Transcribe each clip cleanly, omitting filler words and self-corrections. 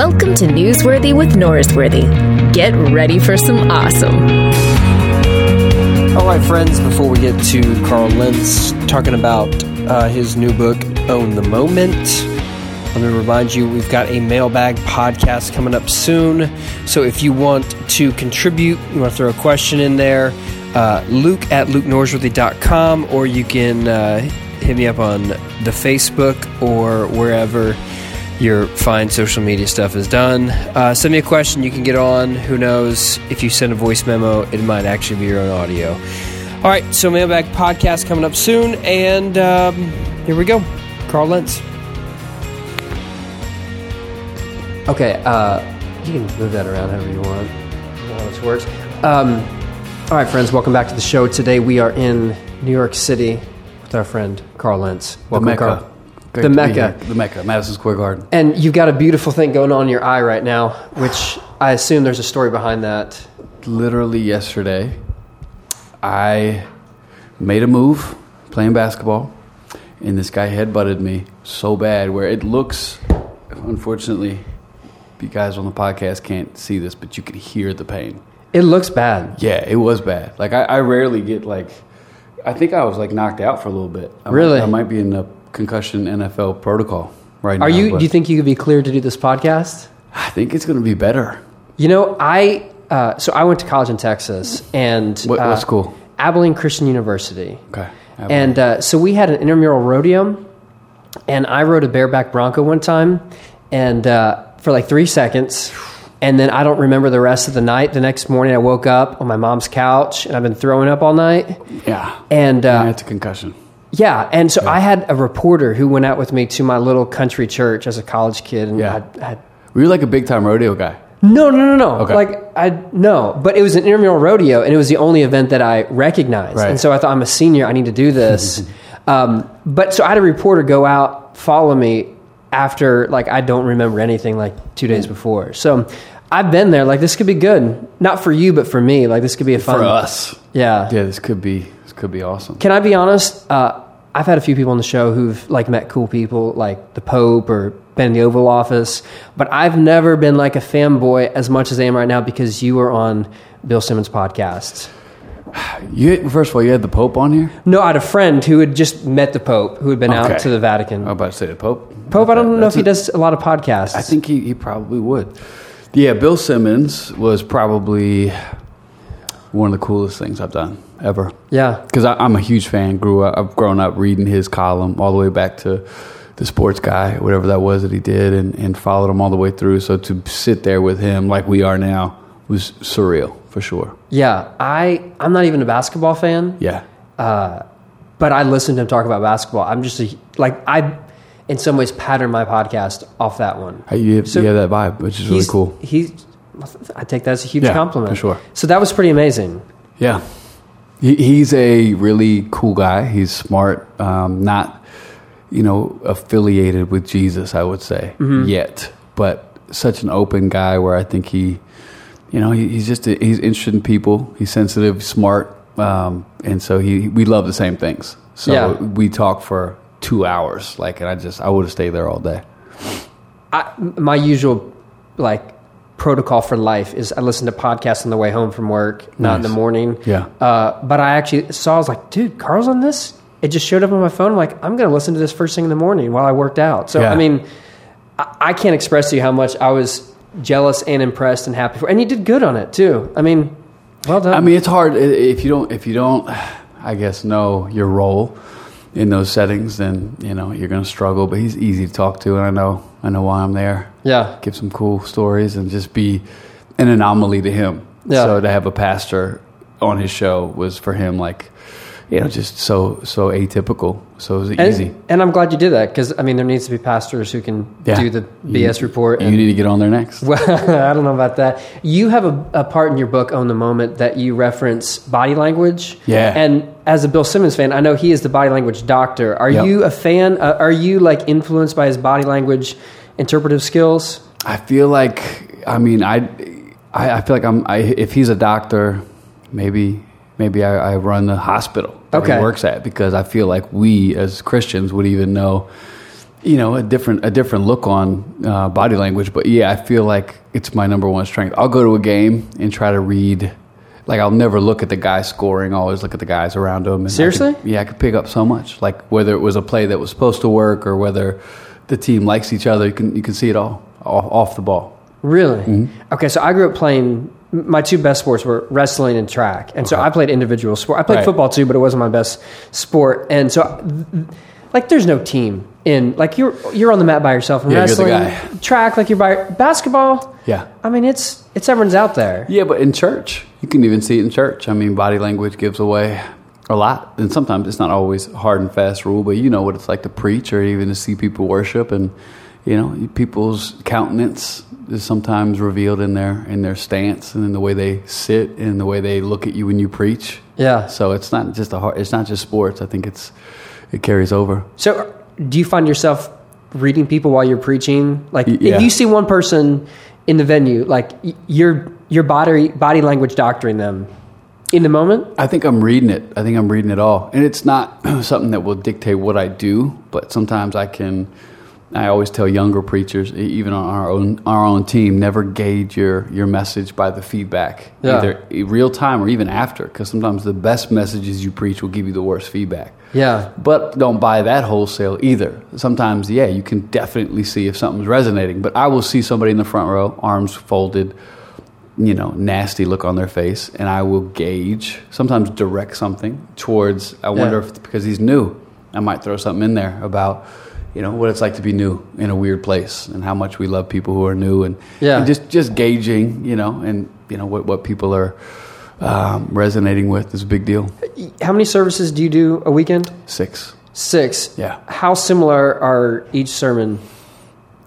Welcome to Newsworthy with Norsworthy. Get ready for some awesome. All right, friends, before we get to Carl Lentz talking about his new book, Own the Moment, let me remind you, we've got a mailbag podcast coming up soon. So if you want to contribute, you want to throw a question in there, Luke at LukeNorsworthy.com, or you can hit me up on the Facebook or wherever your fine social media stuff is done. Send me a question you can get on. Who knows? If you send a voice memo, it might actually be your own audio. All right, so Mailbag Podcast coming up soon, and here we go. Carl Lentz. Okay, you can move that around however you want. This works. All right, friends, welcome back to the show. Today we are in New York City with our friend Carl Lentz. Welcome, Carl. Great, the Mecca, Madison Square Garden. And you've got a beautiful thing going on in your eye right now, which I assume there's a story behind that. Literally yesterday, I made a move playing basketball, and this guy headbutted me so bad where it looks, unfortunately, you guys on the podcast can't see this, but you can hear the pain. It looks bad. Yeah, it was bad. Like, I rarely get, like, I think I was, like, knocked out for a little bit. Really? I might be in the concussion NFL protocol right now. Do you think you could be cleared to do this podcast? I think it's going to be better. You know, I went to college in Texas, and what's cool? Abilene Christian University. Okay. Abilene. And so we had an intramural rodeo, and I rode a bareback bronco one time, and for like 3 seconds, and then I don't remember the rest of the night. The next morning, I woke up on my mom's couch, and I've been throwing up all night. Yeah. And it's a concussion. Yeah, and so I had a reporter who went out with me to my little country church as a college kid. And yeah. Were you like a big-time rodeo guy? No. Okay. But it was an intramural rodeo, and it was the only event that I recognized. Right. And so I thought, I'm a senior, I need to do this. But so I had a reporter go out, follow me after, like, I don't remember anything, like, 2 days before. So I've been there, like, this could be good. Not for you, but for me. Like, this could be a fun... For us. Yeah. Yeah, this could be... Could be awesome. Can I be honest? I've had a few people on the show who've like met cool people like the Pope or been in the Oval Office, but I've never been like a fanboy as much as I am right now because you were on Bill Simmons' podcast. First of all, you had the Pope on here? No, I had a friend who had just met the Pope, who had been out to the Vatican. I was about to say the Pope. I don't know if he does a lot of podcasts. I think he probably would. Yeah, Bill Simmons was probably... one of the coolest things I've done ever. Yeah. Because I'm a huge fan. I've grown up reading his column all the way back to the sports guy, whatever that was that he did, and followed him all the way through. So to sit there with him like we are now was surreal for sure. Yeah. I'm not even a basketball fan. Yeah. But I listened to him talk about basketball. I'm just I in some ways patterned my podcast off that one. You have that vibe, which is really cool. I take that as a huge compliment. For sure. So that was pretty amazing. Yeah. He's a really cool guy. He's smart, not, affiliated with Jesus, I would say, yet. But such an open guy where I think he's interested in people. He's sensitive, smart, and so we love the same things. So we talk for 2 hours, and I would have stayed there all day. My usual, protocol for life is I listen to podcasts on the way home from work, not in the morning. Yeah. But I actually saw, I was like, dude, Carl's on this? It just showed up on my phone. I'm like, I'm going to listen to this first thing in the morning while I worked out. So, I mean, I can't express to you how much I was jealous and impressed and happy for. And you did good on it, too. I mean, well done. I mean, it's hard. If you don't, I guess, know your role in those settings, then, you're going to struggle. But he's easy to talk to, and I know why I'm there. Yeah. Give some cool stories and just be an anomaly to him. Yeah. So to have a pastor on his show was for him just so atypical. So it was easy. And I'm glad you did that because, there needs to be pastors who can do the BS report. You need to get on there next. Well, I don't know about that. You have a part in your book, Own the Moment, that you reference body language. Yeah. And as a Bill Simmons fan, I know he is the body language doctor. Are you a fan? Are you influenced by his body language interpretive skills? I feel like, I feel like if he's a doctor, maybe I run the hospital that he works at, because I feel like we as Christians would even know you know, a different look on body language. But yeah, I feel like it's my number one strength. I'll go to a game and try to read. Like, I'll never look at the guy scoring. I'll always look at the guys around him. And seriously? I could pick up so much. Like, whether it was a play that was supposed to work or whether the team likes each other, you can see it all off the ball. Really? Mm-hmm. Okay, so I grew up playing. My two best sports were wrestling and track. And so I played individual sport. I played football too, but it wasn't my best sport. And so, like, there's no team in, like, you're on the mat by yourself in wrestling. You're the guy. Track, like, you're by basketball. Yeah. I mean, it's everyone's out there. Yeah, but in church, you can even see it in church. I mean, body language gives away a lot. And sometimes it's not always hard and fast rule, but you know what it's like to preach or even to see people worship. And, you know, people's countenance is sometimes revealed in their stance and in the way they sit and the way they look at you when you preach. Yeah. So it's not just it's not just sports. I think it carries over. So do you find yourself reading people while you're preaching? Like, if you see one person in the venue, like, your body language doctoring them in the moment? I think I'm reading it. I think I'm reading it all. And it's not something that will dictate what I do, but sometimes I always tell younger preachers, even on our own team, never gauge your message by the feedback, either real time or even after, because sometimes the best messages you preach will give you the worst feedback. Yeah. But don't buy that wholesale either. Sometimes, you can definitely see if something's resonating. But I will see somebody in the front row, arms folded, you know, nasty look on their face, and I will gauge, sometimes direct something towards, I wonder if, because he's new, I might throw something in there about, you know, what it's like to be new in a weird place and how much we love people who are new and just gauging, you know, and, you know, what people are resonating with is a big deal. How many services do you do a weekend? Six. Yeah. How similar are each sermon?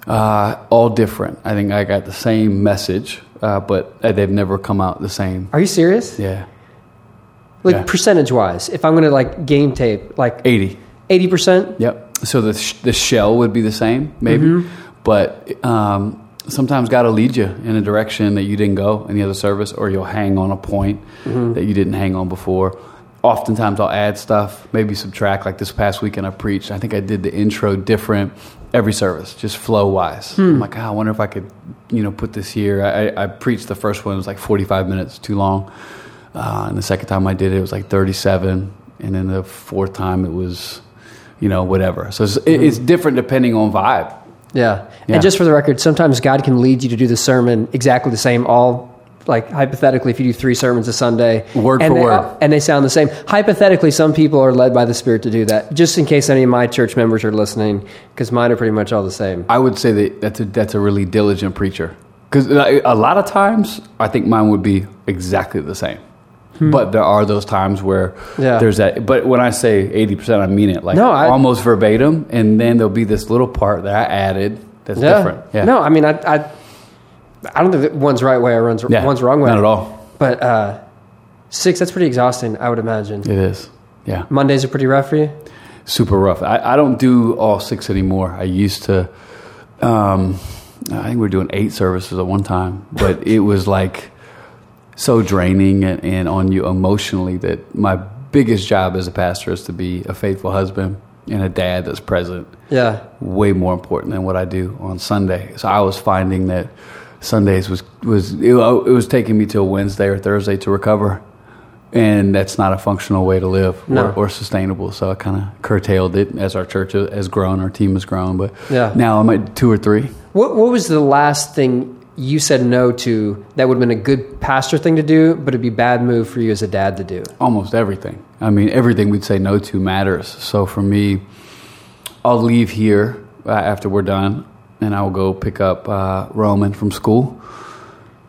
All different. I think I got the same message, but they've never come out the same. Are you serious? Yeah. Like percentage-wise, if I'm going to, like, game tape, like... 80%? Yep. So the shell would be the same, maybe, but sometimes God will lead you in a direction that you didn't go in the other service, or you'll hang on a point that you didn't hang on before. Oftentimes I'll add stuff, maybe subtract. Like this past weekend I preached, I think I did the intro different every service, just flow-wise. I'm like, I wonder if I could, you know, put this here. I preached the first one, it was like 45 minutes too long, and the second time I did it, it was like 37, and then the fourth time it was... you know, whatever. So it's different depending on vibe. Yeah. And just for the record, sometimes God can lead you to do the sermon exactly the same, all, like, hypothetically, if you do three sermons a Sunday. Word for word. And they sound the same. Hypothetically, some people are led by the Spirit to do that, just in case any of my church members are listening, because mine are pretty much all the same. I would say that that's a really diligent preacher. Because a lot of times, I think mine would be exactly the same. But there are those times where there's that. But when I say 80%, I mean it. Like, almost verbatim. And then there'll be this little part that I added that's different. Yeah. No, I mean, I don't think that one's right way or one's wrong way. Not at all. But 6, that's pretty exhausting, I would imagine. It is. Yeah. Mondays are pretty rough for you? Super rough. I don't do all 6 anymore. I used to, I think we were doing 8 services at one time. But it was like... so draining and on you emotionally that my biggest job as a pastor is to be a faithful husband and a dad that's present. Yeah. Way more important than what I do on Sunday. So I was finding that Sundays was taking me till Wednesday or Thursday to recover. And that's not a functional way to live or sustainable. So I kind of curtailed it as our church has grown, our team has grown. But now I'm at 2 or 3. What was the last thing you said no to that would have been a good pastor thing to do, but it'd be a bad move for you as a dad to do? Almost everything. I mean, everything we'd say no to matters. So for me, I'll leave here after we're done, and I'll go pick up Roman from school,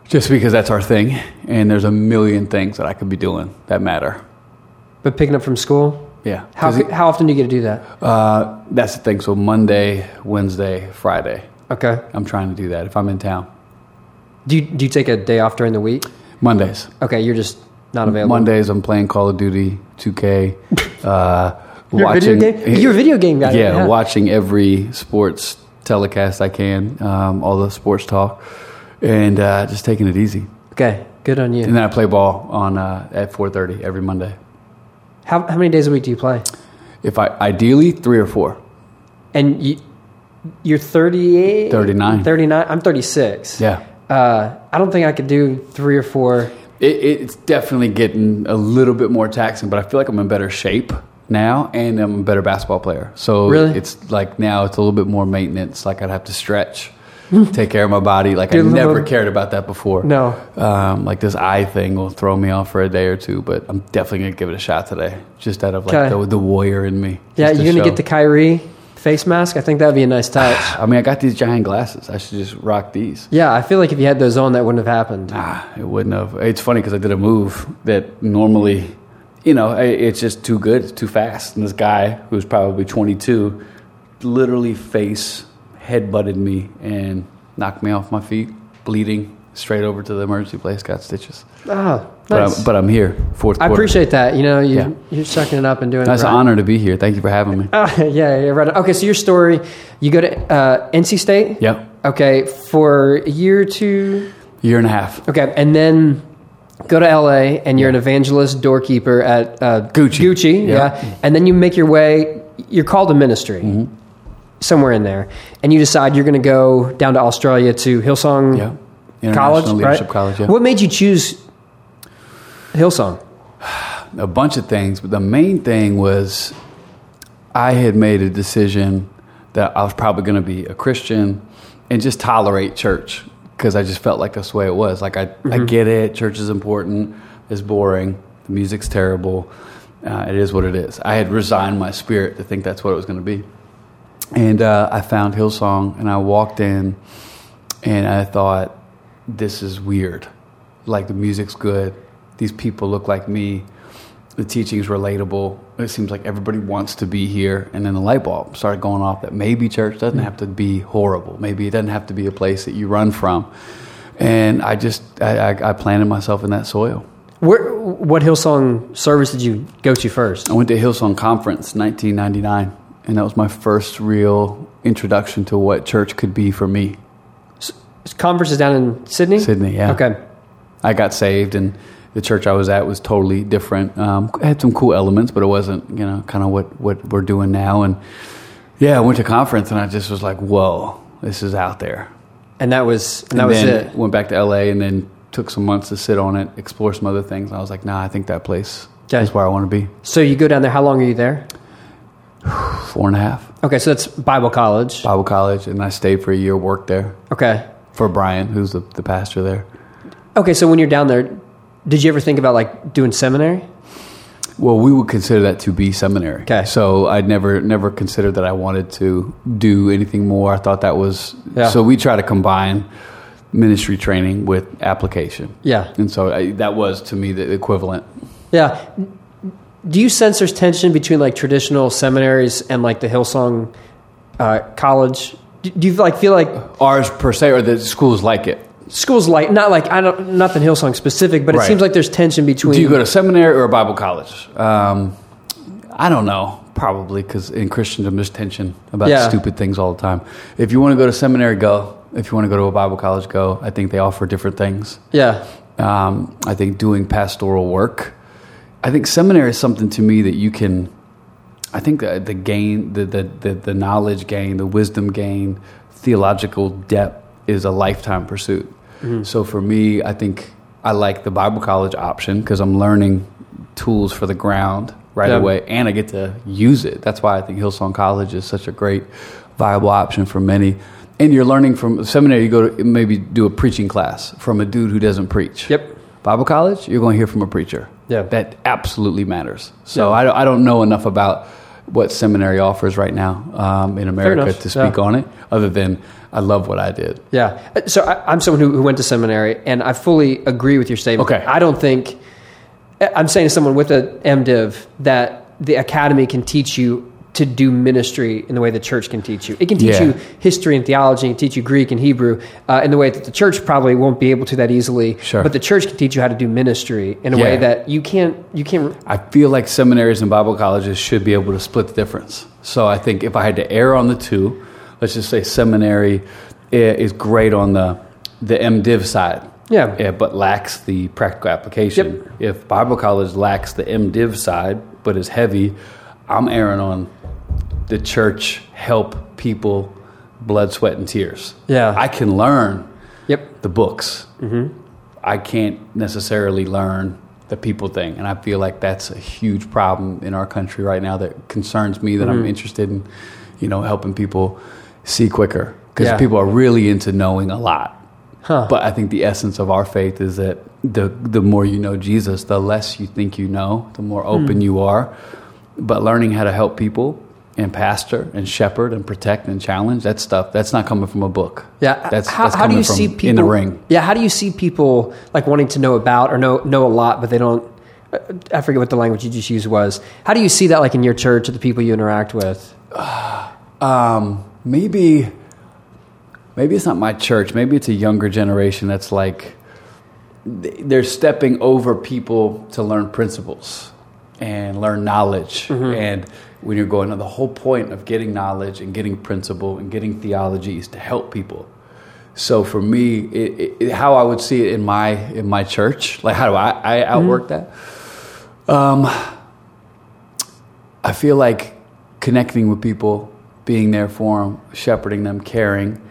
just because that's our thing. And there's a million things that I could be doing that matter. But picking up from school? Yeah. How often do you get to do that? That's the thing. So Monday, Wednesday, Friday. Okay. I'm trying to do that if I'm in town. Do you take a day off during the week? Mondays. Okay, you're just not available. Mondays, I'm playing Call of Duty, 2K. You're a video game guy. Yeah, watching every sports telecast I can, all the sports talk, and just taking it easy. Okay, good on you. And then I play ball on at 4:30 every Monday. How many days a week do you play? If ideally 3 or 4. And you, You're 38? 39. 39? I'm 36. Yeah. I don't think I could do 3 or 4. It's definitely getting a little bit more taxing, but I feel like I'm in better shape now, and I'm a better basketball player. So really? It's like now it's a little bit more maintenance. Like I'd have to stretch, take care of my body. Like I never cared about that before. No. Like this eye thing will throw me off for a day or two, but I'm definitely going to give it a shot today. Just out of like the warrior in me. Yeah, you're going to get the Kyrie face mask? I think that would be a nice touch. I mean, I got these giant glasses. I should just rock these. Yeah, I feel like if you had those on, that wouldn't have happened. Nah, it wouldn't have. It's funny because I did a move that normally, you know, it's just too good. It's too fast. And this guy, who's probably 22, literally face headbutted me and knocked me off my feet, bleeding straight over to the emergency place, got stitches. Oh, nice. But I'm here, fourth quarter. I appreciate that. You know, you're sucking it up and doing it. That's an honor to be here. Thank you for having me. Yeah, right. Okay, so your story, you go to NC State? Yep. Okay, for a year or two? Year and a half. Okay, and then go to LA, and you're an evangelist doorkeeper at Gucci. Yep. Yeah. And then you make your way, you're called to ministry. Mm-hmm. Somewhere in there, and you decide you're going to go down to Australia to Hillsong International Leadership College. Yeah. What made you choose Hillsong? A bunch of things, but the main thing was I had made a decision that I was probably going to be a Christian and just tolerate church because I just felt like that's the way it was. Like I get it. Church is important. It's boring. The music's terrible. It is what it is. I had resigned my spirit to think that's what it was going to be. And I found Hillsong, and I walked in, and I thought, this is weird. Like, the music's good. These people look like me. The teaching's relatable. It seems like everybody wants to be here. And then the light bulb started going off that maybe church doesn't have to be horrible. Maybe it doesn't have to be a place that you run from. And I just, I planted myself in that soil. What Hillsong service did you go to first? I went to Hillsong Conference, 1999. And that was my first real introduction to what church could be for me. So, Conference is down in Sydney? Sydney, yeah. Okay. I got saved, and the church I was at was totally different. It had some cool elements, but it wasn't, you know, kind of what we're doing now. And, yeah, I went to conference, and I just was like, whoa, this is out there. And that was it? Went back to L.A. and then took some months to sit on it, explore some other things. And I was like, nah, I think that place is where I want to be. So you go down there. How long are you there? 4.5. Okay, so that's Bible college. Bible college, and I stayed for a year, worked there. Okay. For Brian, who's the pastor there. Okay, so when you're down there, did you ever think about, like, doing seminary? Well, we would consider that to be seminary. Okay. So I'd never considered that I wanted to do anything more. I thought that was... Yeah. So we try to combine ministry training with application. Yeah. And so that was, to me, the equivalent. Yeah. Do you sense there's tension between, like, traditional seminaries and, like, the Hillsong college? Do you feel like ours per se, or the schools like it? Schools like, not like nothing Hillsong specific, but It seems like there's tension between. Do you go to seminary or a Bible college? I don't know, probably, because in Christendom there's tension about stupid things all the time. If you want to go to seminary, go. If you want to go to a Bible college, go. I think they offer different things. Yeah. I think doing pastoral work. I think seminary is something to me that you can, I think the gain, the knowledge gain, the wisdom gain, theological depth is a lifetime pursuit. Mm-hmm. So for me, I think I like the Bible college option because I'm learning tools for the ground away, and I get to use it. That's why I think Hillsong College is such a great, viable option for many. And you're learning from seminary, you go to maybe do a preaching class from a dude who doesn't preach. Yep. Bible college, you're going to hear from a preacher. Yeah. That absolutely matters. So I don't know enough about what seminary offers right now in America to speak on it, other than I love what I did. Yeah. So I'm someone who went to seminary, and I fully agree with your statement. Okay. I don't think – I'm saying to someone with an MDiv that the academy can teach you to do ministry in the way the church can teach you. It can teach you history and theology, and teach you Greek and Hebrew in the way that the church probably won't be able to that easily. Sure. But the church can teach you how to do ministry in a way that you can't. I feel like seminaries and Bible colleges should be able to split the difference. So I think if I had to err on the two, let's just say seminary is great on the MDiv side. Yeah, but lacks the practical application. Yep. If Bible college lacks the MDiv side, but is heavy, I'm erring on the church help people blood, sweat, and tears. Yeah. I can learn the books. Mm-hmm. I can't necessarily learn the people thing. And I feel like that's a huge problem in our country right now that concerns me, that I'm interested in, you know, helping people see quicker. Because people are really into knowing a lot. Huh. But I think the essence of our faith is that the more you know Jesus, the less you think you know, the more open you are. But learning how to help people and pastor and shepherd and protect and challenge, that stuff, that's not coming from a book. Yeah. That's coming from in the ring. Yeah. How do you see people like wanting to know about or know a lot, but they don't, I forget what the language you just used was. How do you see that like in your church or the people you interact with? Maybe it's not my church. Maybe it's a younger generation that's like, they're stepping over people to learn principles and learn knowledge. Mm-hmm. And when you're going on, the whole point of getting knowledge and getting principle and getting theology is to help people. So for me, how I would see it in my church, like how do I outwork that? I feel like connecting with people, being there for them, shepherding them, caring,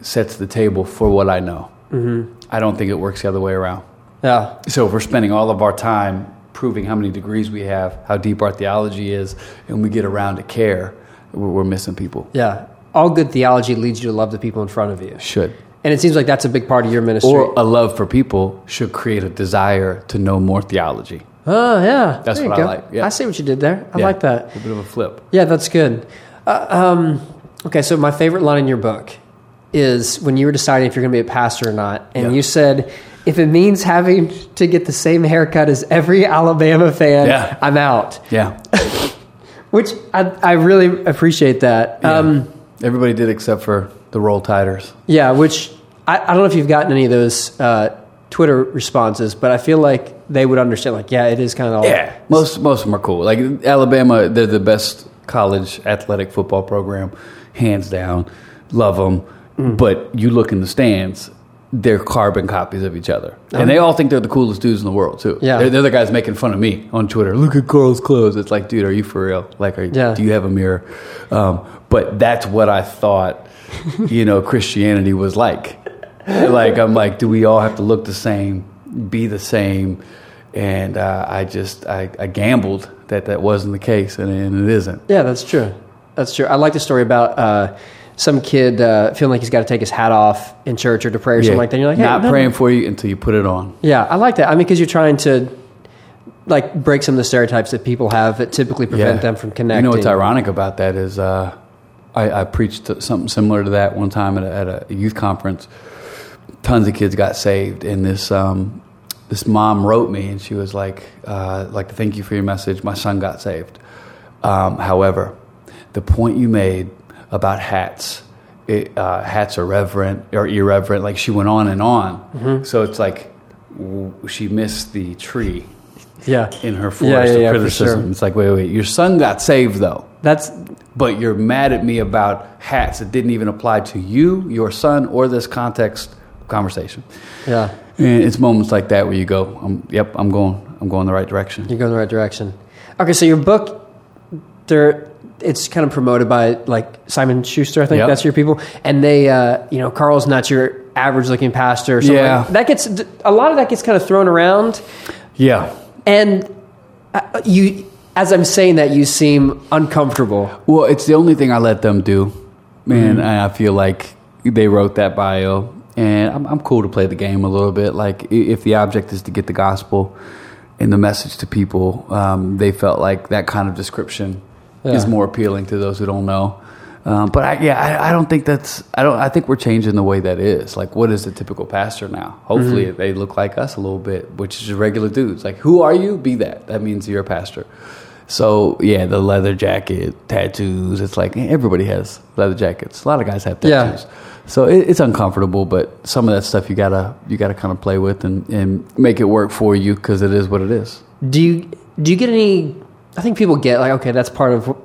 sets the table for what I know. Mm-hmm. I don't think it works the other way around. Yeah. So if we're spending all of our time proving how many degrees we have, how deep our theology is, and we get around to care, we're missing people. Yeah. All good theology leads you to love the people in front of you. Should. And it seems like that's a big part of your ministry. Or a love for people should create a desire to know more theology. Oh, yeah. That's what I like. Yeah. I see what you did there. I like that. A bit of a flip. Yeah, that's good. Okay, so my favorite line in your book is when you were deciding if you're going to be a pastor or not, and you said, if it means having to get the same haircut as every Alabama fan, I'm out. Yeah. Which I really appreciate that. Yeah. Everybody did except for the Roll Tiders. Yeah, which I don't know if you've gotten any of those Twitter responses, but I feel like they would understand, like, it is kind of all... Yeah, most of them are cool. Like, Alabama, they're the best college athletic football program, hands down. Love them. But you look in the stands, they're carbon copies of each other. And they all think they're the coolest dudes in the world, too. Yeah. They're the guys making fun of me on Twitter. Look at Carl's clothes. It's like, dude, are you for real? Like, do you have a mirror? But that's what I thought, you know, Christianity was like. Like, I'm like, do we all have to look the same, be the same? And I gambled that wasn't the case, and it isn't. Yeah, that's true. That's true. I like the story about... some kid feeling like he's got to take his hat off in church or to pray or something like that. And you're like, hey, not praying for you until you put it on. Yeah, I like that. I mean, because you're trying to like break some of the stereotypes that people have that typically prevent them from connecting. You know what's ironic about that is I preached something similar to that one time at a youth conference. Tons of kids got saved, and this mom wrote me, and she was like, thank you for your message. My son got saved. However, the point you made about hats. Hats are reverent or irreverent. Like, she went on and on. Mm-hmm. So it's like she missed the tree in her forest of criticism. For sure. It's like, wait. Your son got saved, though. But you're mad at me about hats. It didn't even apply to you, your son, or this context conversation. Yeah. And it's moments like that where you go, I'm going the right direction. You're going the right direction. Okay, so your book, it's kind of promoted by like Simon Schuster, I think that's your people. And they, you know, Carl's not your average looking pastor. Or something like that. A lot of that gets kind of thrown around. Yeah. And you, as I'm saying that, you seem uncomfortable. Well, it's the only thing I let them do. And I feel like they wrote that bio, and I'm cool to play the game a little bit. Like, if the object is to get the gospel and the message to people, they felt like that kind of description is more appealing to those who don't know. But I don't think that's... I think we're changing the way that is. Like, what is the typical pastor now? Hopefully they look like us a little bit, which is regular dudes. Like, who are you? Be that. That means you're a pastor. So, the leather jacket, tattoos. It's like, everybody has leather jackets. A lot of guys have tattoos. Yeah. So it's uncomfortable, but some of that stuff you gotta kind of play with and make it work for you, because it is what it is. Do you get any... I think people get like, okay, that's part of...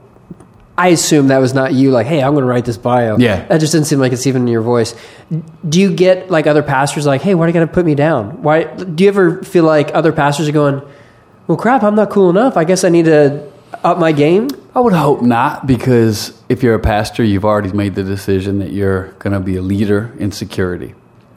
I assume that was not you, like, hey, I'm going to write this bio. Yeah. That just didn't seem like it's even in your voice. Do you get like other pastors like, hey, why are you going to put me down? Why do you ever feel like other pastors are going, well, crap, I'm not cool enough. I guess I need to up my game? I would hope not, because if you're a pastor, you've already made the decision that you're going to be a leader in security.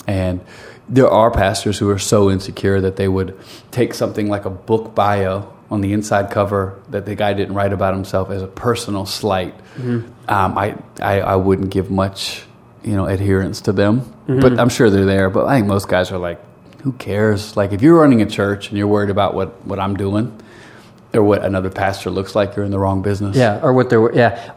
And there are pastors who are so insecure that they would take something like a book bio on the inside cover that the guy didn't write about himself as a personal slight. Mm-hmm. I wouldn't give much, adherence to them, mm-hmm. but I'm sure they're there. But I think most guys are like, who cares? Like, if you're running a church and you're worried about what I'm doing or what another pastor looks like, you're in the wrong business. Yeah, or what they're, yeah.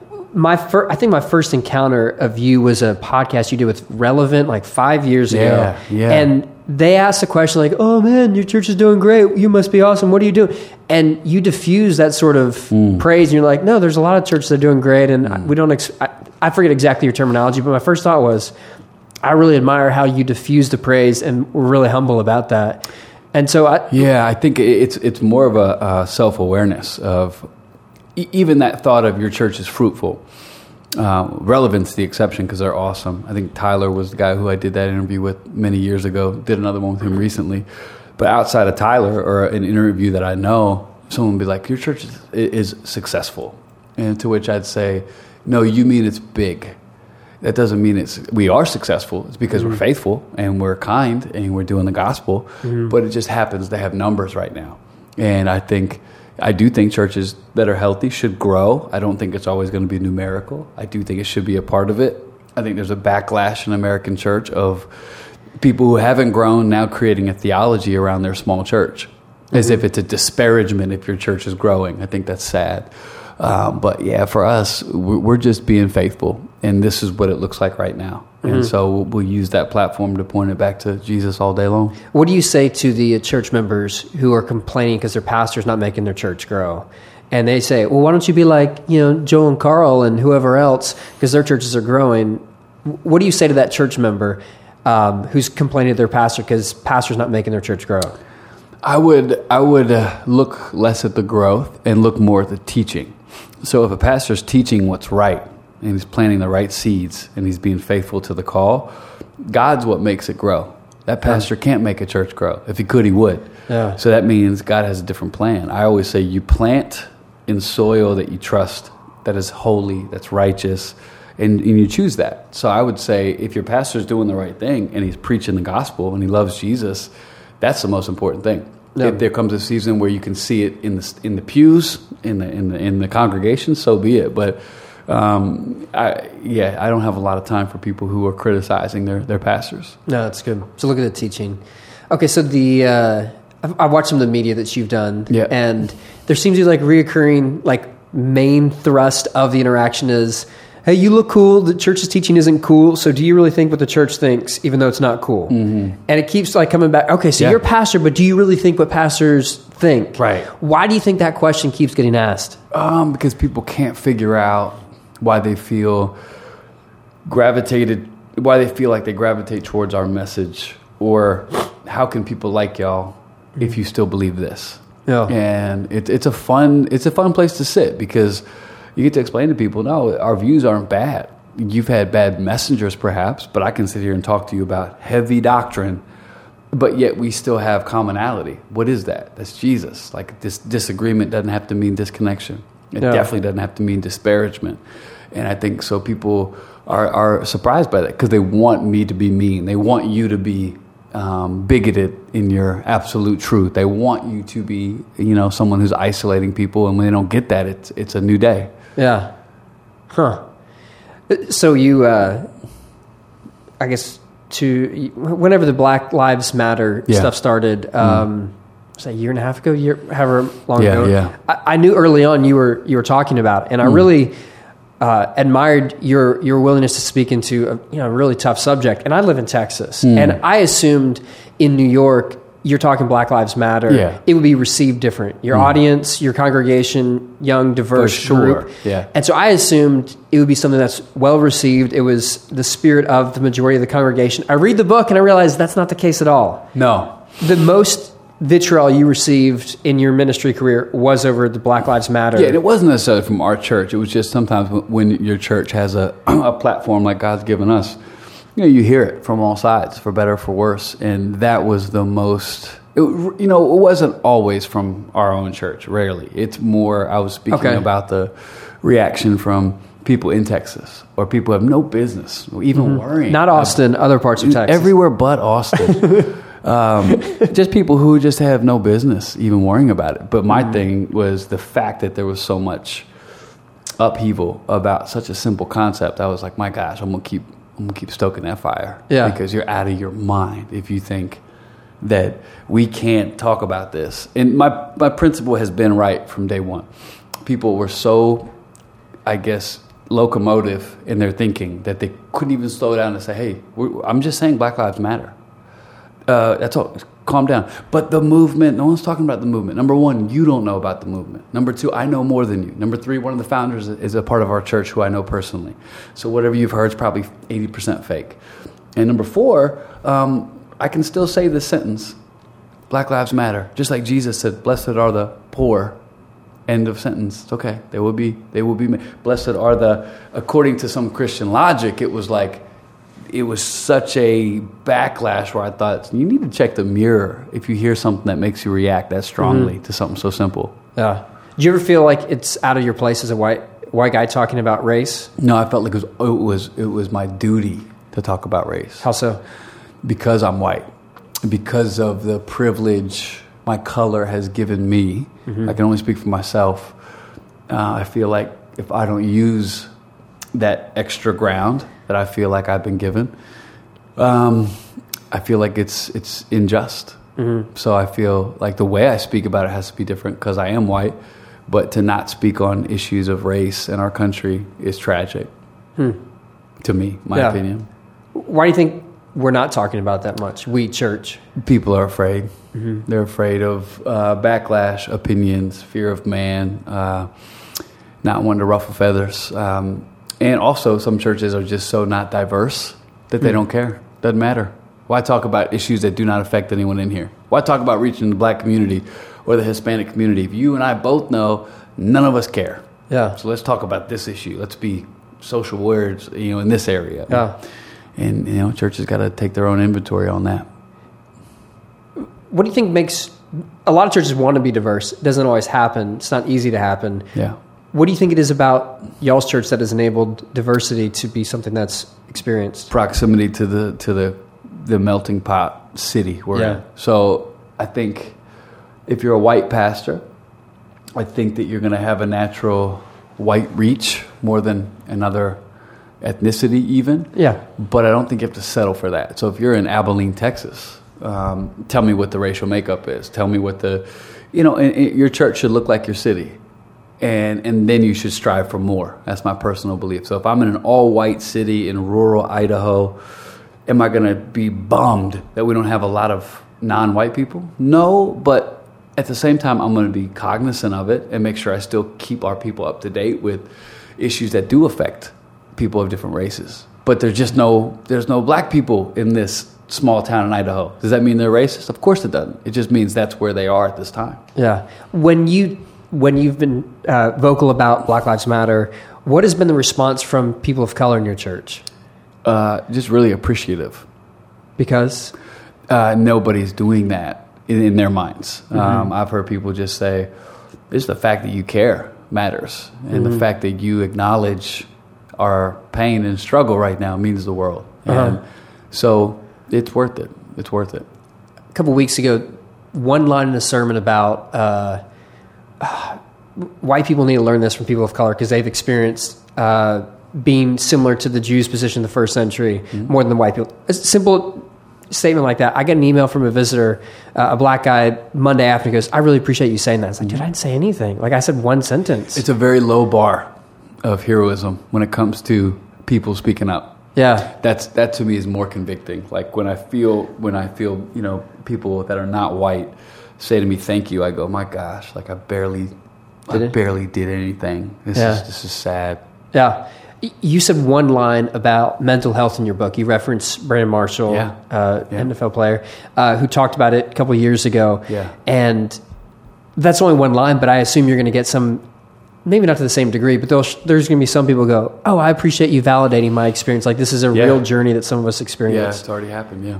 I think my first encounter of you was a podcast you did with Relevant like 5 years ago. Yeah. And they asked a question like, oh man, your church is doing great. You must be awesome. What are you doing? And you diffuse that sort of praise, and you're like, no, there's a lot of churches that are doing great. And we don't, I forget exactly your terminology, but my first thought was, I really admire how you diffuse the praise, and we're really humble about that. And so I think it's more of a self-awareness of, even that thought of your church is fruitful. Relevant's the exception because they're awesome. I think Tyler was the guy who I did that interview with many years ago. Did another one with him recently. But outside of Tyler or an interview that I know, someone would be like, your church is successful. And to which I'd say, no, you mean it's big. That doesn't mean we are successful. It's because we're faithful and we're kind and we're doing the gospel. Mm-hmm. But it just happens to have numbers right now. And I do think churches that are healthy should grow. I don't think it's always going to be numerical. I do think it should be a part of it. I think there's a backlash in American church of people who haven't grown now creating a theology around their small church, as if it's a disparagement if your church is growing. I think that's sad. But yeah, for us, we're just being faithful, and this is what it looks like right now. Mm-hmm. And so we'll use that platform to point it back to Jesus all day long. What do you say to the church members who are complaining because their pastor's not making their church grow? And they say, well, why don't you be like, Joe and Carl and whoever else, because their churches are growing. What do you say to that church member who's complaining to their pastor because pastor's not making their church grow? I would look less at the growth and look more at the teaching. So if a pastor's teaching what's right, and he's planting the right seeds, and he's being faithful to the call, God's what makes it grow. That pastor can't make a church grow. If he could, he would. Yeah. So that means God has a different plan. I always say you plant in soil that you trust, that is holy, that's righteous, and you choose that. So I would say if your pastor's doing the right thing, and he's preaching the gospel, and he loves Jesus, that's the most important thing. Yeah. If there comes a season where you can see it in the pews, in the congregation, so be it. But I don't have a lot of time for people who are criticizing their pastors. No, that's good. So look at the teaching. Okay, so I watched some of the media that you've done, and there seems to be reoccurring main thrust of the interaction is, hey, you look cool. The church's teaching isn't cool. So do you really think what the church thinks, even though it's not cool? Mm-hmm. And it keeps coming back. Okay, so you're a pastor, but do you really think what pastors think? Right. Why do you think that question keeps getting asked? Because people can't figure out why they feel gravitate towards our message, or how can people like y'all if you still believe this? Yeah. And it's a fun place to sit, because you get to explain to people, no, our views aren't bad. You've had bad messengers perhaps, but I can sit here and talk to you about heavy doctrine, but yet we still have commonality. What is that? That's Jesus. This disagreement doesn't have to mean disconnection. It definitely doesn't have to mean disparagement. And I think so people are surprised by that, because they want me to be mean. They want you to be bigoted in your absolute truth. They want you to be, someone who's isolating people. And when they don't get that, it's a new day. Yeah. Huh. So you, I guess, whenever the Black Lives Matter stuff started, was that a year and a half ago, however long ago? Yeah. I knew early on you were talking about it, and I really admired your willingness to speak into a really tough subject. And I live in Texas, and I assumed in New York, you're talking Black Lives Matter, it would be received different. Your audience, your congregation, young, diverse group. Yeah. And so I assumed it would be something that's well received. It was the spirit of the majority of the congregation. I read the book and I realized that's not the case at all. No. The most vitriol you received in your ministry career was over the Black Lives Matter. Yeah, and it wasn't necessarily from our church. It was just sometimes when your church has a platform like God's given us, you hear it from all sides, for better or for worse. And that was the most You know, it wasn't always from our own church, rarely. It's more, I was speaking about the reaction from people in Texas, or people have no business, or even worrying. Not Austin, other parts of Texas. Everywhere but Austin. Just people who just have no business even worrying about it. But my thing was the fact that there was so much upheaval about such a simple concept. I was like, my gosh, I'm gonna keep stoking that fire. Yeah. Because you're out of your mind if you think that we can't talk about this. And my principle has been right from day one. People were so, I guess, locomotive in their thinking that they couldn't even slow down and say, hey, I'm just saying Black Lives Matter. That's all. Calm down. But the movement, no one's talking about the movement. Number one, you don't know about the movement. Number two, I know more than you. Number three, one of the founders is a part of our church who I know personally. So whatever you've heard is probably 80% fake. And number four, I can still say this sentence, Black Lives Matter. Just like Jesus said, blessed are the poor. End of sentence. It's okay. They will be. Blessed are the, according to some Christian logic, it was like, it was such a backlash where I thought, you need to check the mirror if you hear something that makes you react that strongly to something so simple. Yeah. Do you ever feel like it's out of your place as a white guy talking about race? No, I felt like it was my duty to talk about race. How so? Because I'm white. Because of the privilege my color has given me. I can only speak for myself. I feel like if I don't use that extra ground that I feel like I've been given, I feel like it's unjust. So I feel like the way I speak about it has to be different because I am white, but to not speak on issues of race in our country is tragic to me, my opinion. Why do you think we're not talking about that much, we church? People are afraid. They're afraid of backlash, opinions, fear of man, not wanting to ruffle feathers. And also, some churches are just so not diverse that they don't care. Doesn't matter. Why talk about issues that do not affect anyone in here? Why talk about reaching the Black community or the Hispanic community? If you and I both know, none of us care. Yeah. So let's talk about this issue. Let's be social words, you know, in this area. Yeah. And, you know, churches got to take their own inventory on that. What do you think makes... A lot of churches want to be diverse. It doesn't always happen. It's not easy to happen. Yeah. What do you think it is about y'all's church that has enabled diversity to be something that's experienced? Proximity to the melting pot city we're in. So I think if you're a white pastor, I think that you're going to have a natural white reach more than another ethnicity even. Yeah. But I don't think you have to settle for that. So if you're in Abilene, Texas, tell me what the racial makeup is. Tell me what the, you know, and your church should look like your city. And then you should strive for more. That's my personal belief. So if I'm in an all-white city in rural Idaho, am I going to be bummed that we don't have a lot of non-white people? No, but at the same time, I'm going to be cognizant of it and make sure I still keep our people up to date with issues that do affect people of different races. But there's no Black people in this small town in Idaho. Does that mean they're racist? Of course it doesn't. It just means that's where they are at this time. Yeah. When you've been vocal about Black Lives Matter, what has been the response from people of color in your church? Just really appreciative. Because? Nobody's doing that in their minds. I've heard people just say, it's the fact that you care matters. And the fact that you acknowledge our pain and struggle right now means the world. And so it's worth it. It's worth it. A couple weeks ago, one line in a sermon about... white people need to learn this from people of color because they've experienced being similar to the Jews' position in the first century more than the white people. A simple statement like that. I got an email from a visitor, a Black guy, Monday afternoon. He goes, I really appreciate you saying that. I was like, dude, I didn't say anything. Like, I said one sentence. It's a very low bar of heroism when it comes to people speaking up. Yeah. That to me is more convicting. Like, when I feel, you know, people that are not white say to me, thank you, I go, my gosh, like I barely did anything. This is sad. Yeah. You said one line about mental health in your book. You referenced Brandon Marshall, NFL player, who talked about it a couple of years ago. Yeah. And that's only one line, but I assume you're going to get some, maybe not to the same degree, but there's going to be some people who go, oh, I appreciate you validating my experience. Like, this is a real journey that some of us experience. Yeah, it's already happened, yeah.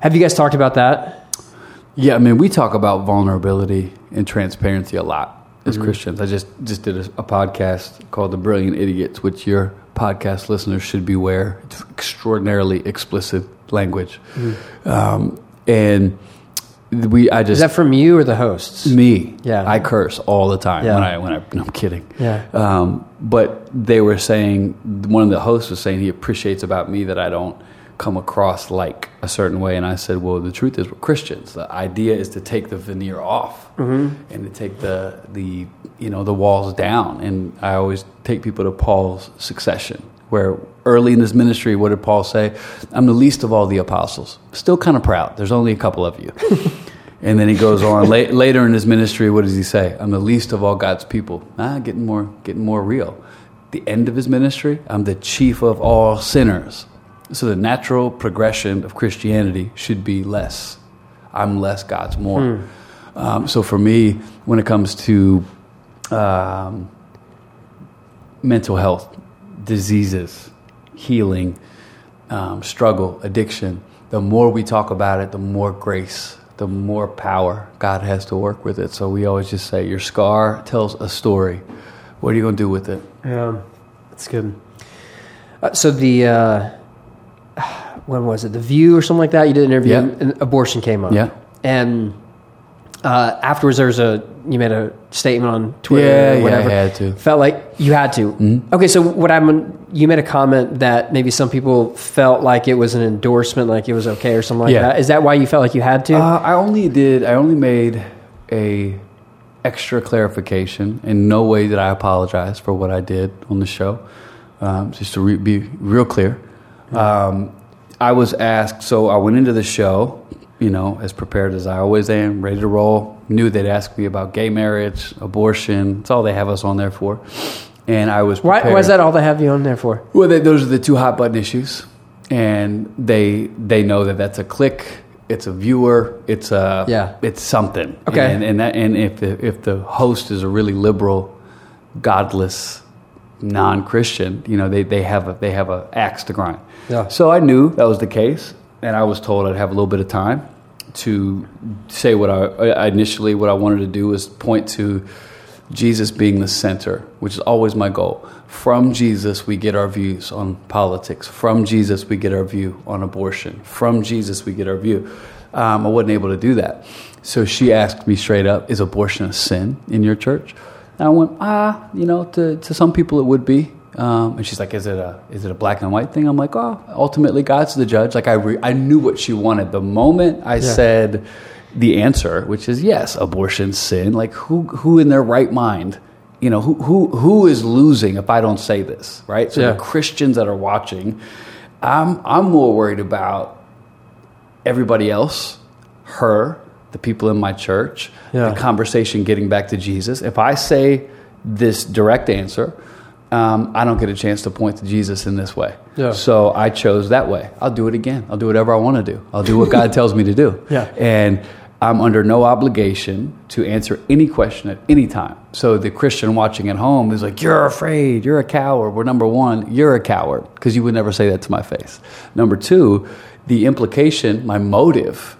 Have you guys talked about that? Yeah, I mean, we talk about vulnerability and transparency a lot as mm-hmm. Christians. I just did a podcast called The Brilliant Idiots, which your podcast listeners should beware. It's extraordinarily explicit language. Mm-hmm. And I just... Is that from you or the hosts? Me. Yeah. I curse all the time when I... No, I'm kidding. Yeah. But they were saying, one of the hosts was saying he appreciates about me that I don't come across like a certain way, and I said, well, the truth is we're Christians. The idea is to take the veneer off mm-hmm. and to take the walls down. And I always take people to Paul's Succession, where early in his ministry, what did Paul say? I'm the least of all the apostles. Still kind of proud. There's only a couple of you. And then he goes on later in his ministry, what does he say? I'm the least of all God's people. Getting more real. The end of his ministry, I'm the chief of all sinners. So the natural progression of Christianity should be less. I'm less, God's more. So for me, when it comes to mental health, diseases, healing, struggle, addiction, the more we talk about it, the more grace, the more power God has to work with it. So we always just say, your scar tells a story. What are you going to do with it? Yeah, that's good. So the... when was it? The View or something like that? You did an interview, and abortion came up. Yeah. And afterwards, you made a statement on Twitter or whatever. Yeah, I had to. Felt like you had to. Mm-hmm. Okay, so you made a comment that maybe some people felt like it was an endorsement, like it was okay or something like that. Is that why you felt like you had to? I only made a extra clarification. In no way did I apologize for what I did on the show. Just to be real clear. I was asked, so I went into the show, as prepared as I always am, ready to roll. Knew they'd ask me about gay marriage, abortion. It's all they have us on there for. And I was prepared. Why is that all they have you on there for? Well, those are the two hot button issues. And they know that that's a click. It's a viewer. It's it's something. Okay. And if the host is a really liberal, godless, non-Christian, they have a axe to grind. Yeah. So I knew that was the case, and I was told I'd have a little bit of time to say what I wanted to do was point to Jesus being the center, which is always my goal. From Jesus, we get our views on politics. From Jesus, we get our view on abortion. From Jesus, we get our view. I wasn't able to do that. So she asked me straight up, is abortion a sin in your church? And I went, to some people it would be. And she's like, is it a black and white thing? I'm like, ultimately God's the judge. Like I knew what she wanted. The moment I said the answer, which is yes, abortion, sin, like who in their right mind, who is losing if I don't say this, right? So the Christians that are watching, I'm more worried about everybody else, her, the people in my church, the conversation getting back to Jesus. If I say this direct answer, I don't get a chance to point to Jesus in this way. Yeah. So I chose that way. I'll do it again. I'll do whatever I want to do. I'll do what God tells me to do. Yeah. And I'm under no obligation to answer any question at any time. So the Christian watching at home is like, you're afraid, you're a coward. Well, number one, you're a coward because you would never say that to my face. Number two, the implication, my motive,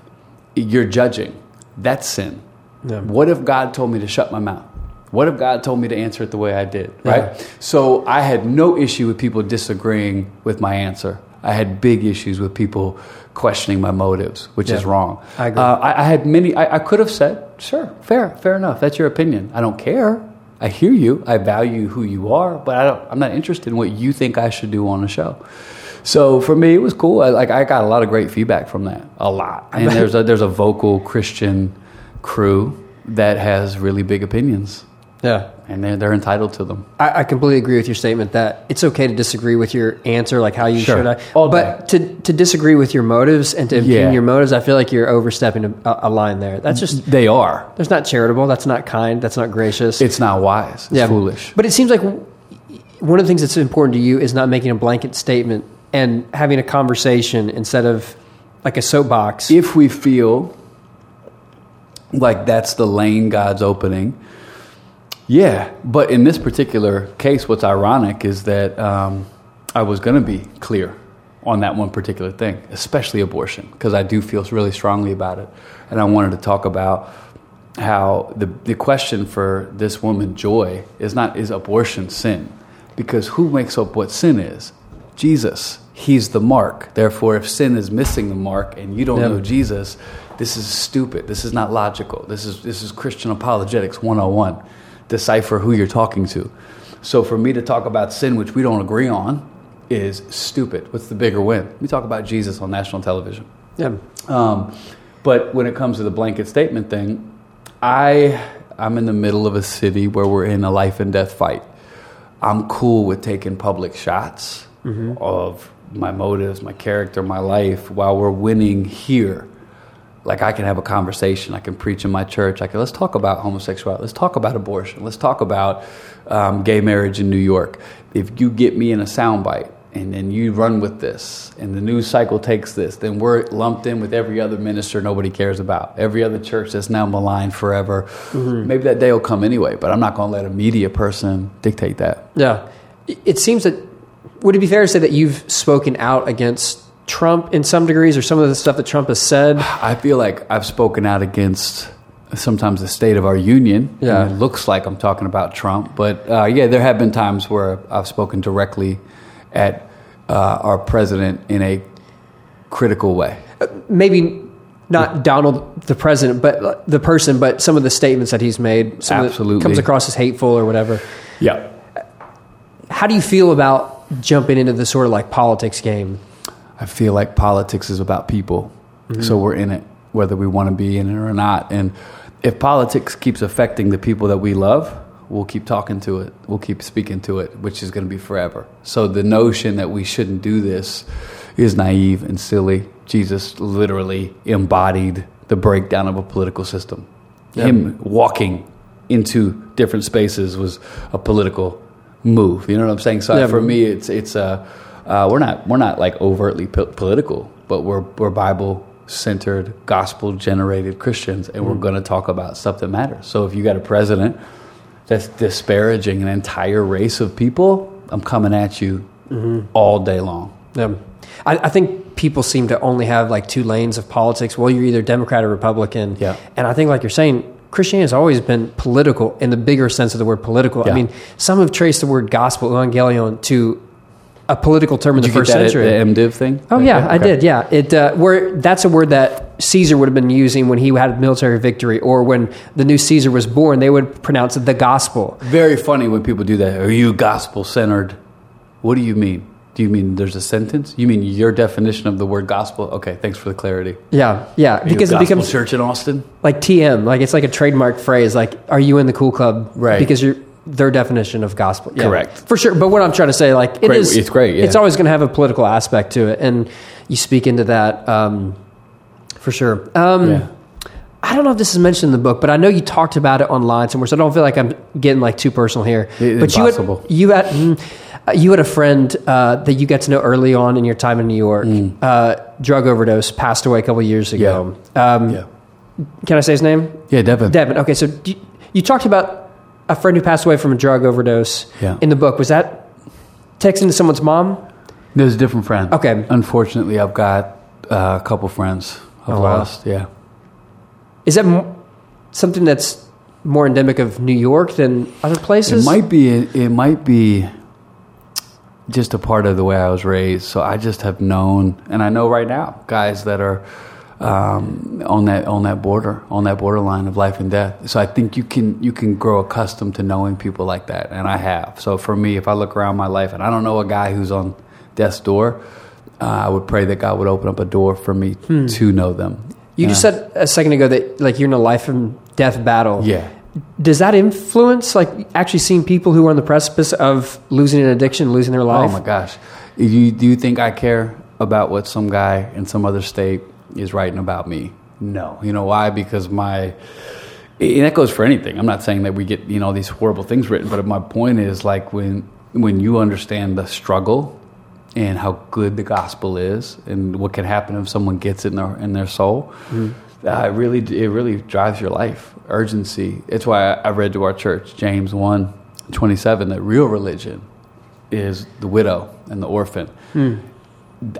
you're judging. That's sin. Yeah. What if God told me to shut my mouth? What if God told me to answer it the way I did, right? Yeah. So I had no issue with people disagreeing with my answer. I had big issues with people questioning my motives, which is wrong. I agree. I could have said, sure, fair enough. That's your opinion. I don't care. I hear you. I value who you are, but I'm not interested in what you think I should do on a show. So for me, it was cool. I got a lot of great feedback from that, a lot. And there's a vocal Christian crew that has really big opinions. Yeah, and they're entitled to them. I completely agree with your statement that it's okay to disagree with your answer, like how you should. But to disagree with your motives and to impugn your motives, I feel like you're overstepping a line there. That's just they are. That's not charitable. That's not kind. That's not gracious. It's not wise. It's foolish. But it seems like one of the things that's important to you is not making a blanket statement and having a conversation instead of like a soapbox. If we feel like that's the lane God's opening. Yeah, but in this particular case, what's ironic is that I was going to be clear on that one particular thing, especially abortion, because I do feel really strongly about it. And I wanted to talk about how the question for this woman, Joy, is abortion sin? Because who makes up what sin is? Jesus. He's the mark. Therefore, if sin is missing the mark and you don't know Jesus, this is stupid. This is not logical. This is Christian apologetics 101. Decipher who you're talking to. So for me to talk about sin, which we don't agree on, is stupid. What's the bigger win? We talk about Jesus on national television. Yeah. But when it comes to the blanket statement thing, I'm in the middle of a city where we're in a life and death fight. I'm cool with taking public shots of my motives, my character, my life, while we're winning here. Like, I can have a conversation. I can preach in my church. Let's talk about homosexuality. Let's talk about abortion. Let's talk about gay marriage in New York. If you get me in a soundbite and then you run with this and the news cycle takes this, then we're lumped in with every other minister nobody cares about, every other church that's now maligned forever. Mm-hmm. Maybe that day will come anyway, but I'm not going to let a media person dictate that. Yeah. It seems that, would it be fair to say that you've spoken out against Trump in some degrees, or some of the stuff that Trump has said? I feel like I've spoken out against sometimes the state of our union. Yeah. It looks like I'm talking about Trump, but there have been times where I've spoken directly at our president in a critical way. Maybe not Donald the president, but the person, but some of the statements that he's made, some Absolutely. Of it comes across as hateful or whatever. Yeah. How do you feel about jumping into the sort of like politics game? I feel like politics is about people. Mm-hmm. So we're in it, whether we want to be in it or not. And if politics keeps affecting the people that we love, we'll keep talking to it. We'll keep speaking to it, which is going to be forever. So the notion that we shouldn't do this is naive and silly. Jesus literally embodied the breakdown of a political system. Yep. Him walking into different spaces was a political move. You know what I'm saying? So for me, it's we're not like overtly political, but we're Bible-centered, gospel-generated Christians, and we're going to talk about stuff that matters. So if you got a president that's disparaging an entire race of people, I'm coming at you all day long. Yeah. I think people seem to only have like two lanes of politics. Well, you're either Democrat or Republican. Yeah. And I think, like you're saying, Christianity has always been political in the bigger sense of the word political. Yeah. I mean, some have traced the word gospel, evangelion, to a political term in the first century. Did you get that at the MDiv thing? Oh, yeah, okay. I did, yeah. That's a word that Caesar would have been using when he had military victory, or when the new Caesar was born, they would pronounce it the gospel. Very funny when people do that. Are you gospel-centered? What do you mean? Do you mean there's a sentence? You mean your definition of the word gospel? Okay, thanks for the clarity. Yeah. Are because you a gospel it becomes church in Austin? Like TM, like it's like a trademark phrase, like, are you in the cool club? Right. Because you're... their definition of gospel. Yeah, correct. For sure. But what I'm trying to say, like, it's great. Yeah. It's always going to have a political aspect to it. And you speak into that for sure. I don't know if this is mentioned in the book, but I know you talked about it online somewhere, so I don't feel like I'm getting like too personal here. But you had a friend that you got to know early on in your time in New York, drug overdose, passed away a couple of years ago. Yeah. Can I say his name? Yeah, Devin. Okay. So you talked about a friend who passed away from a drug overdose in the book. Was that texting to someone's mom? There's a different friend. Okay. Unfortunately, I've got a couple friends I've lost. Yeah. Is that something that's more endemic of New York than other places? It might be just a part of the way I was raised. So I just have known, and I know right now, guys that are on that borderline of life and death. So I think you can grow accustomed to knowing people like that, and I have. So for me, if I look around my life and I don't know a guy who's on death's door, I would pray that God would open up a door for me to know them. You just said a second ago that like you're in a life and death battle. Yeah. Does that influence like actually seeing people who are on the precipice of losing an addiction, losing their life? Oh my gosh. Do you think I care about what some guy in some other state is writing about me? No. You know why? Because and that goes for anything. I'm not saying that we get, you know, these horrible things written, but my point is like when you understand the struggle and how good the gospel is and what can happen if someone gets it in their soul, it really drives your life. Urgency. It's why I read to our church, James 1, 27, that real religion is the widow and the orphan.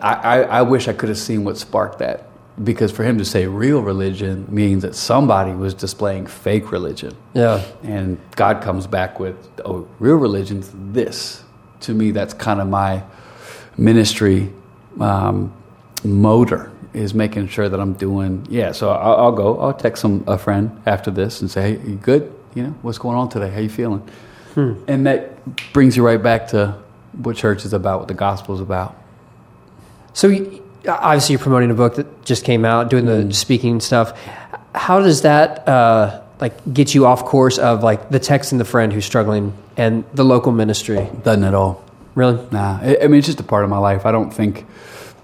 I wish I could have seen what sparked that, because for him to say real religion means that somebody was displaying fake religion. Yeah. And God comes back with, oh, real religion's this. To me, that's kind of my ministry motor, is making sure that I'm doing, yeah, so I'll go. I'll text a friend after this and say, hey, you good? You know, what's going on today? How you feeling? And that brings you right back to what church is about, what the gospel is about. So obviously you're promoting a book that just came out, doing the speaking stuff. How does that get you off course of the text and the friend who's struggling and the local ministry? Doesn't at all. Really? Nah. I mean, it's just a part of my life. I don't think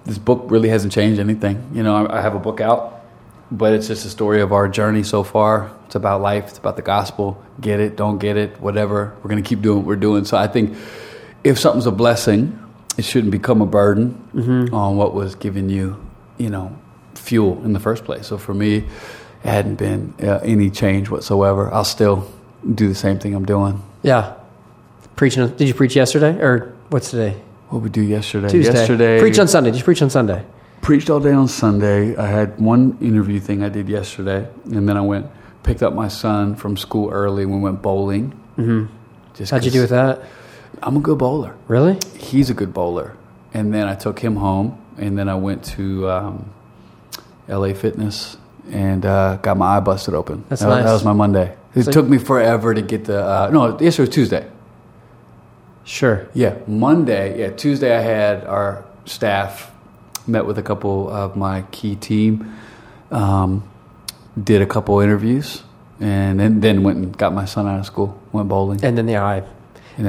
this book really hasn't changed anything. You know, I have a book out, but it's just a story of our journey so far. It's about life. It's about the gospel. Get it, don't get it, whatever. We're going to keep doing what we're doing. So I think if something's a blessing, it shouldn't become a burden on what was giving you, fuel in the first place. So for me, it hadn't been any change whatsoever. I'll still do the same thing I'm doing. Yeah. Preaching. Did you preach yesterday? Or what's today? What we do yesterday? Tuesday. Yesterday. Preach on Sunday. Did you preach on Sunday? Preached all day on Sunday. I had one interview thing I did yesterday. And then I picked up my son from school early. We went bowling. How'd you do with that? I'm a good bowler. Really? He's a good bowler. And then I took him home, and then I went to LA Fitness and got my eye busted open. That's nice. That was my Monday. It took me forever to get the... yesterday was Tuesday. Sure. Yeah, Monday. Yeah, Tuesday I had our staff, met with a couple of my key team, did a couple interviews, and then went and got my son out of school, went bowling. And then the eye... I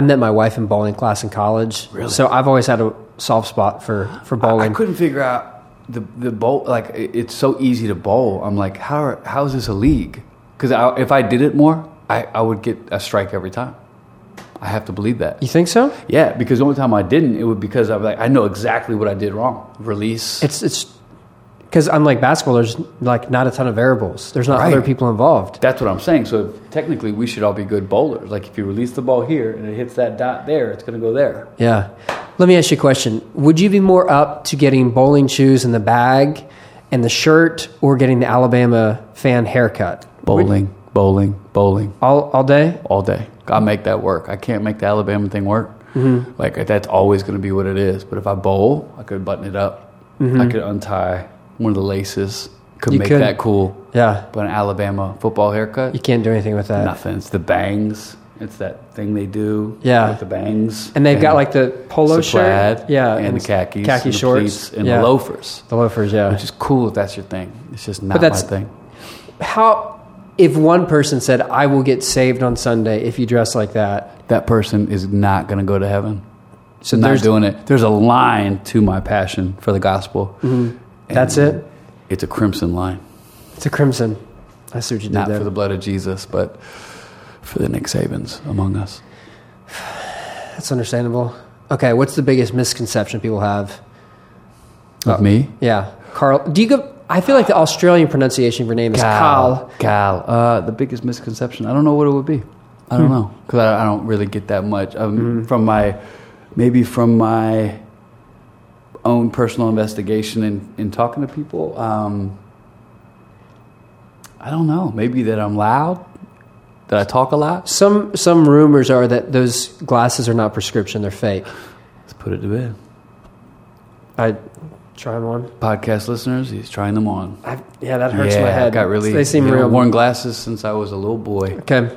met my wife in bowling class in college. Really? So I've always had a soft spot for bowling. I couldn't figure out the bowl. Like, it's so easy to bowl. I'm like, how is this a league? Because if I did it more, I would get a strike every time. I have to believe that. You think so? Yeah, because the only time I didn't, it was because I was like, I know exactly what I did wrong. Release. It's because unlike basketball, there's not a ton of variables. There's not other people involved. That's what I'm saying. So technically, we should all be good bowlers. Like, if you release the ball here and it hits that dot there, it's going to go there. Yeah. Let me ask you a question. Would you be more up to getting bowling shoes in the bag and the shirt, or getting the Alabama fan haircut? Bowling. All day? All day. I'll make that work. I can't make the Alabama thing work. Mm-hmm. That's always going to be what it is. But if I bowl, I could button it up. Mm-hmm. I could untie one of the laces, could make that cool. Yeah. But an Alabama football haircut? You can't do anything with that. Nothing. It's the bangs. It's that thing they do. Yeah. With the bangs. And they've got the polo shirt. Yeah. And the khakis. Khaki and shorts. The and the loafers. The loafers, yeah. Which is cool if that's your thing. It's just not my thing. If one person said, I will get saved on Sunday if you dress like that. That person is not going to go to heaven. So not doing it. There's a line to my passion for the gospel. Mm-hmm. And that's it? It's a crimson line. It's a crimson. I see what you did there. Not for the blood of Jesus, but for the Nick Sabans among us. That's understandable. Okay, what's the biggest misconception people have? Of me? Yeah. Carl. Do you go... I feel like the Australian pronunciation of your name is Carl. Carl. The biggest misconception. I don't know what it would be. I don't know. Because I don't really get that much. From my own personal investigation in talking to people. I don't know. Maybe that I'm loud, that I talk a lot. Some rumors are that those glasses are not prescription. They're fake. Let's put it to bed. I try them on. Podcast listeners, he's trying them on. That hurts my head. They seem real. I've worn glasses since I was a little boy. Okay.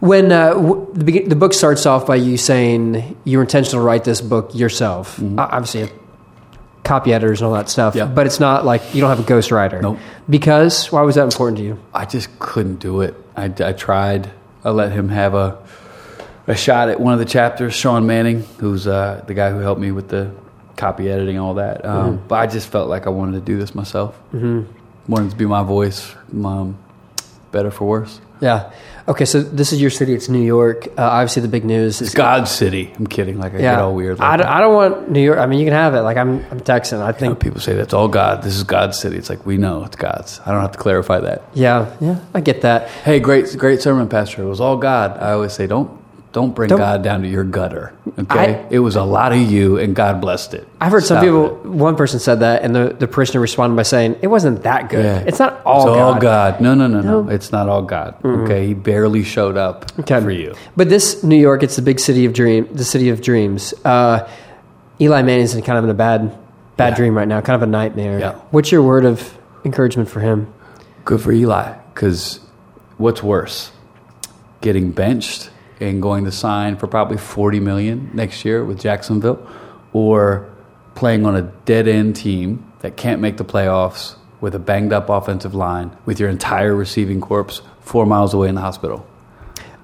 When the book starts off by you saying you were intentional to write this book yourself. Mm-hmm. Obviously, copy editors and all that stuff, but it's not you don't have a ghostwriter. Nope. Because why was that important to you? I just couldn't do it. I tried. I let him have a shot at one of the chapters. Sean Manning, who's the guy who helped me with the copy editing and all that. But I just felt like I wanted to do this myself. Mm-hmm. Wanted to be my voice, better for worse. Yeah. Okay, so this is your city. It's New York. Obviously, the big news is God's city. I'm kidding. I get all weird. I don't want New York. I mean, you can have it. I'm Texan. I think people say that's all God. This is God's city. It's we know it's God's. I don't have to clarify that. Yeah. I get that. Hey, great sermon, Pastor. It was all God. I always say, don't Don't bring God down to your gutter. Okay? It was a lot of you, and God blessed it. I've heard Stop some people, it. One person said that, and the parishioner responded by saying, it wasn't that good. Yeah. It's not all God. It's all God. No. It's not all God. Mm-hmm. Okay? He barely showed up for you. But this New York, it's the big city of dreams, the city of dreams. Eli Manning's in kind of in a bad dream right now, kind of a nightmare. Yeah. What's your word of encouragement for him? Good for Eli, because what's worse? Getting benched and going to sign for probably $40 million next year with Jacksonville, or playing on a dead-end team that can't make the playoffs with a banged-up offensive line with your entire receiving corps 4 miles away in the hospital.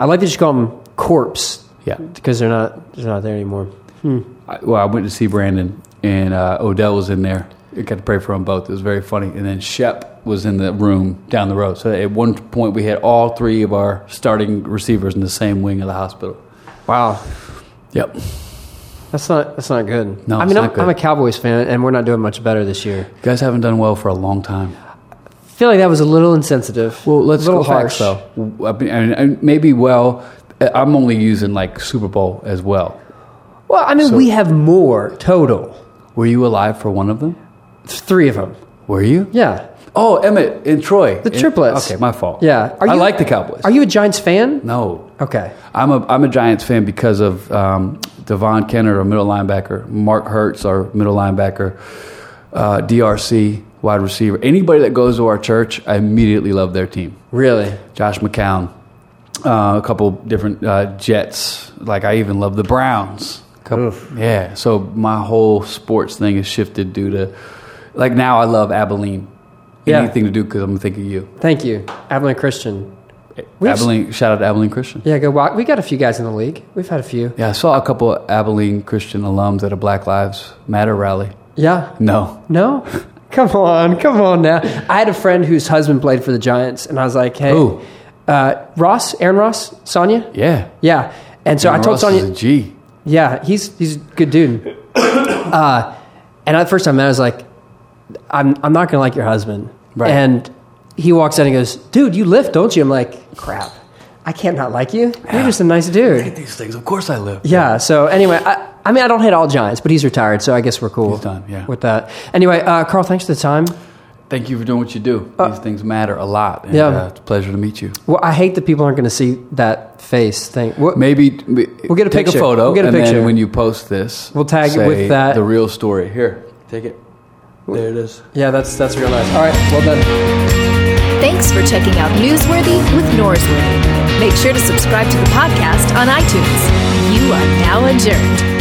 I like that you call them corpse, because they're not there anymore. I went to see Brandon, and Odell was in there. I got to pray for them both. It was very funny. And then Shep was in the room down the road. So at one point, we had all three of our starting receivers in the same wing of the hospital. Wow. Yep. That's not good. No, it's not good. I'm a Cowboys fan, and we're not doing much better this year. You guys haven't done well for a long time. I feel like that was a little insensitive. Well, let's go harsh. Facts, though. I'm only using like Super Bowl as well. Well, we have more total. Were you alive for one of them? 3 of them. Were you? Yeah. Oh, Emmett and Troy. The triplets. Okay, my fault. Yeah. I like the Cowboys. Are you a Giants fan? No. Okay. I'm a Giants fan because of Devon Kenner, our middle linebacker, Mark Hurts, our middle linebacker, DRC, wide receiver. Anybody that goes to our church, I immediately love their team. Really? Josh McCown, a couple different Jets. Like, I even love the Browns. Yeah, so my whole sports thing has shifted due to, like, now I love Abilene. Anything to do because I'm thinking of you. Thank you, Abilene Christian. Shout out to Abilene Christian. Yeah, go walk. We got a few guys in the league. We've had a few. Yeah, I saw a couple of Abilene Christian alums at a Black Lives Matter rally. Yeah. No. Come on now. I had a friend whose husband played for the Giants, and I was like, hey, who? Aaron Ross, Sonia. Yeah. And so Aaron I told Ross Sonia. Is a G. Yeah, he's a good dude. And the first time I met, I was like, I'm not going to like your husband. Right. And he walks in and goes, dude, you lift, don't you? I'm like, crap, I can't not like you. You're just a nice dude. I hate these things. Of course I lift. Yeah, so anyway, I don't hate all Giants, but he's retired, so I guess we're cool with that. Anyway, Carl, thanks for the time. Thank you for doing what you do. These things matter a lot. And, it's a pleasure to meet you. Well, I hate that people aren't going to see that face thing. Maybe we'll get a picture. Take a photo, we'll get a and picture. Then when you post this, we'll tag it with that. The real story. Here, take it. There it is. Yeah, that's real nice. All right, well done. Thanks for checking out Newsworthy with Norsworthy. Make sure to subscribe to the podcast on iTunes. You are now adjourned.